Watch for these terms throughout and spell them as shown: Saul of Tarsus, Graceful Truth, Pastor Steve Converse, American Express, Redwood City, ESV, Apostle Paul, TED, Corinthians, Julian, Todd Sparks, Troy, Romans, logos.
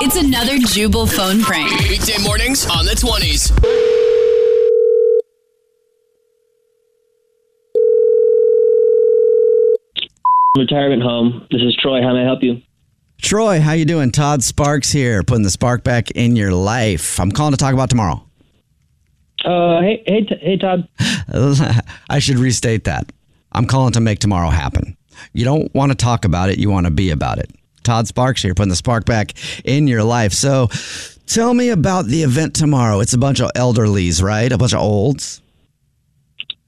It's another Jubal phone prank. Weekday mornings on the 20s. Retirement home. This is Troy. How may I help you? Troy, how you doing? Todd Sparks here, putting the spark back in your life. I'm calling to talk about tomorrow. Hey, Todd. I should restate that. I'm calling to make tomorrow happen. You don't want to talk about it. You want to be about it. Todd Sparks here, putting the spark back in your life. So tell me about the event tomorrow. It's a bunch of elderlies, right? A bunch of olds?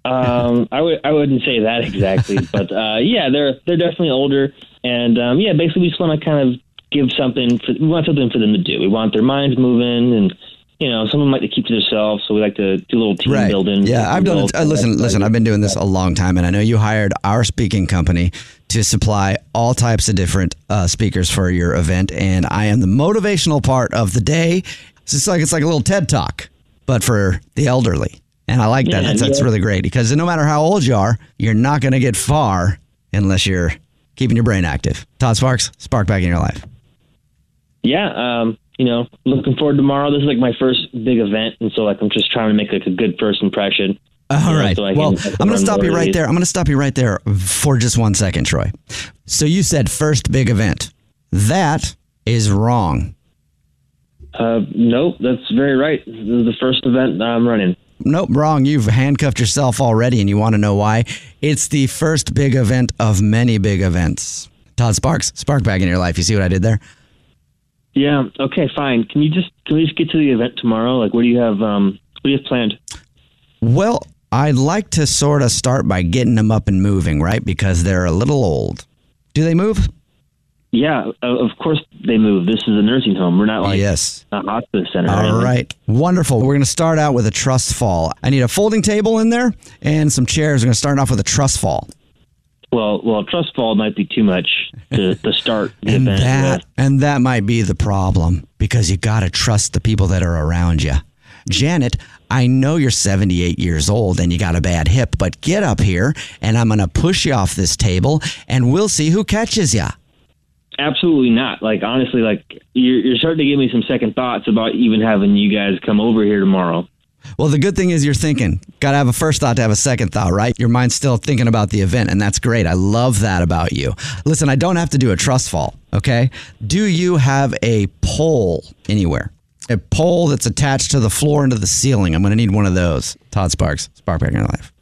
I wouldn't say that exactly, but yeah, they're definitely older. And yeah, basically we just want to kind of give something. We want something for them to do. We want their minds moving, and you know, some of them like to keep to themselves, so we like to do a little team building. Yeah, I've done it. Listen, I've been doing this a long time, and I know you hired our speaking company to supply all types of different speakers for your event, and I am the motivational part of the day. It's like a little TED Talk, but for the elderly, and I like that. Yeah, that's really great, because no matter how old you are, you're not going to get far unless you're keeping your brain active. Todd Sparks, spark back in your life. Yeah. You know, looking forward to tomorrow. This is like my first big event, and so like I'm just trying to make like a good first impression. All right. Well, I'm going to stop you right there. I'm going to stop you right there for just 1 second, Troy. So you said first big event. That is wrong. Nope, that's very right. This is the first event I'm running. Nope, wrong. You've handcuffed yourself already, and you want to know why. It's the first big event of many big events. Todd Sparks, spark back in your life. You see what I did there? Yeah. Okay. Fine. Can we just get to the event tomorrow? Like, what do you have planned? Well, I'd like to sort of start by getting them up and moving, right? Because they're a little old. Do they move? Yeah. Of course they move. This is a nursing home. We're not like a hospice center. All right. Wonderful. We're going to start out with a trust fall. I need a folding table in there and some chairs. We're going to start off with a trust fall. Well, trust fall might be too much to start the event. And that might be the problem, because you got to trust the people that are around you. Janet, I know you're 78 years old and you got a bad hip, but get up here and I'm going to push you off this table and we'll see who catches you. Absolutely not. Like, honestly, like you're starting to give me some second thoughts about even having you guys come over here tomorrow. Well, the good thing is you're thinking. Got to have a first thought to have a second thought, right? Your mind's still thinking about the event, and that's great. I love that about you. Listen, I don't have to do a trust fall, okay? Do you have a pole anywhere? A pole that's attached to the floor and to the ceiling. I'm going to need one of those. Todd Sparks, spark back in your life.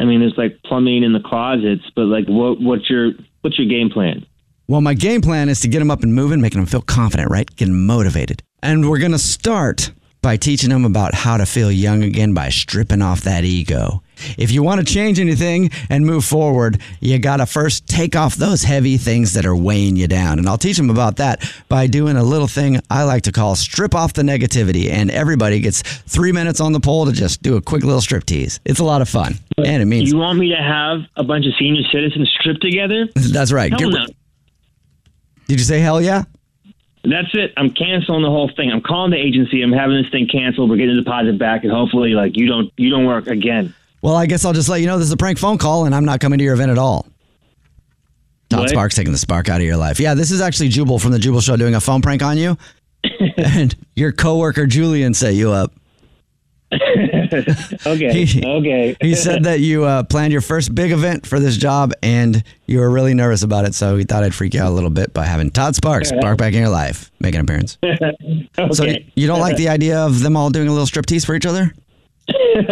I mean, there's like plumbing in the closets, but like what's your game plan? Well, my game plan is to get them up and moving, making them feel confident, right? Getting them motivated. And we're going to start by teaching them about how to feel young again by stripping off that ego. If you want to change anything and move forward, you got to first take off those heavy things that are weighing you down. And I'll teach them about that by doing a little thing I like to call strip off the negativity. And everybody gets 3 minutes on the pole to just do a quick little strip tease. It's a lot of fun. But and it means... You want me to have a bunch of senior citizens stripped together? That's right. Hell no. Did you say hell yeah? That's it. I'm canceling the whole thing. I'm calling the agency. I'm having this thing canceled. We're getting the deposit back, and hopefully, like, you don't work again. Well, I guess I'll just let you know this is a prank phone call, and I'm not coming to your event at all. Todd Sparks taking the spark out of your life. Yeah, this is actually Jubal from the Jubal Show doing a phone prank on you, and your coworker Julian set you up. Okay. He said that you planned your first big event for this job and you were really nervous about it, so he thought I'd freak you out a little bit by having Todd Sparks bark back in your life, make an appearance. Okay. So you don't like the idea of them all doing a little striptease for each other? I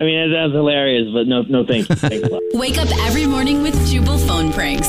mean, that sounds hilarious, but no thank you. Thanks a lot. Wake up every morning with Jubal phone pranks.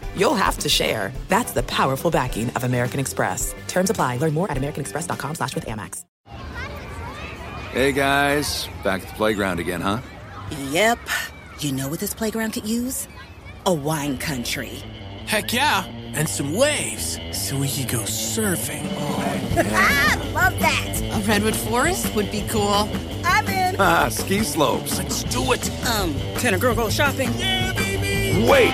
you'll have to share. That's the powerful backing of American Express. Terms apply. Learn more at americanexpress.com/withAmex. Hey, guys. Back at the playground again, huh? Yep. You know what this playground could use? A wine country. Heck yeah. And some waves so we could go surfing. Oh, yeah. Love that. A redwood forest would be cool. I'm in. Ski slopes. Let's do it. Can a girl go shopping? Yeah, baby. Wait.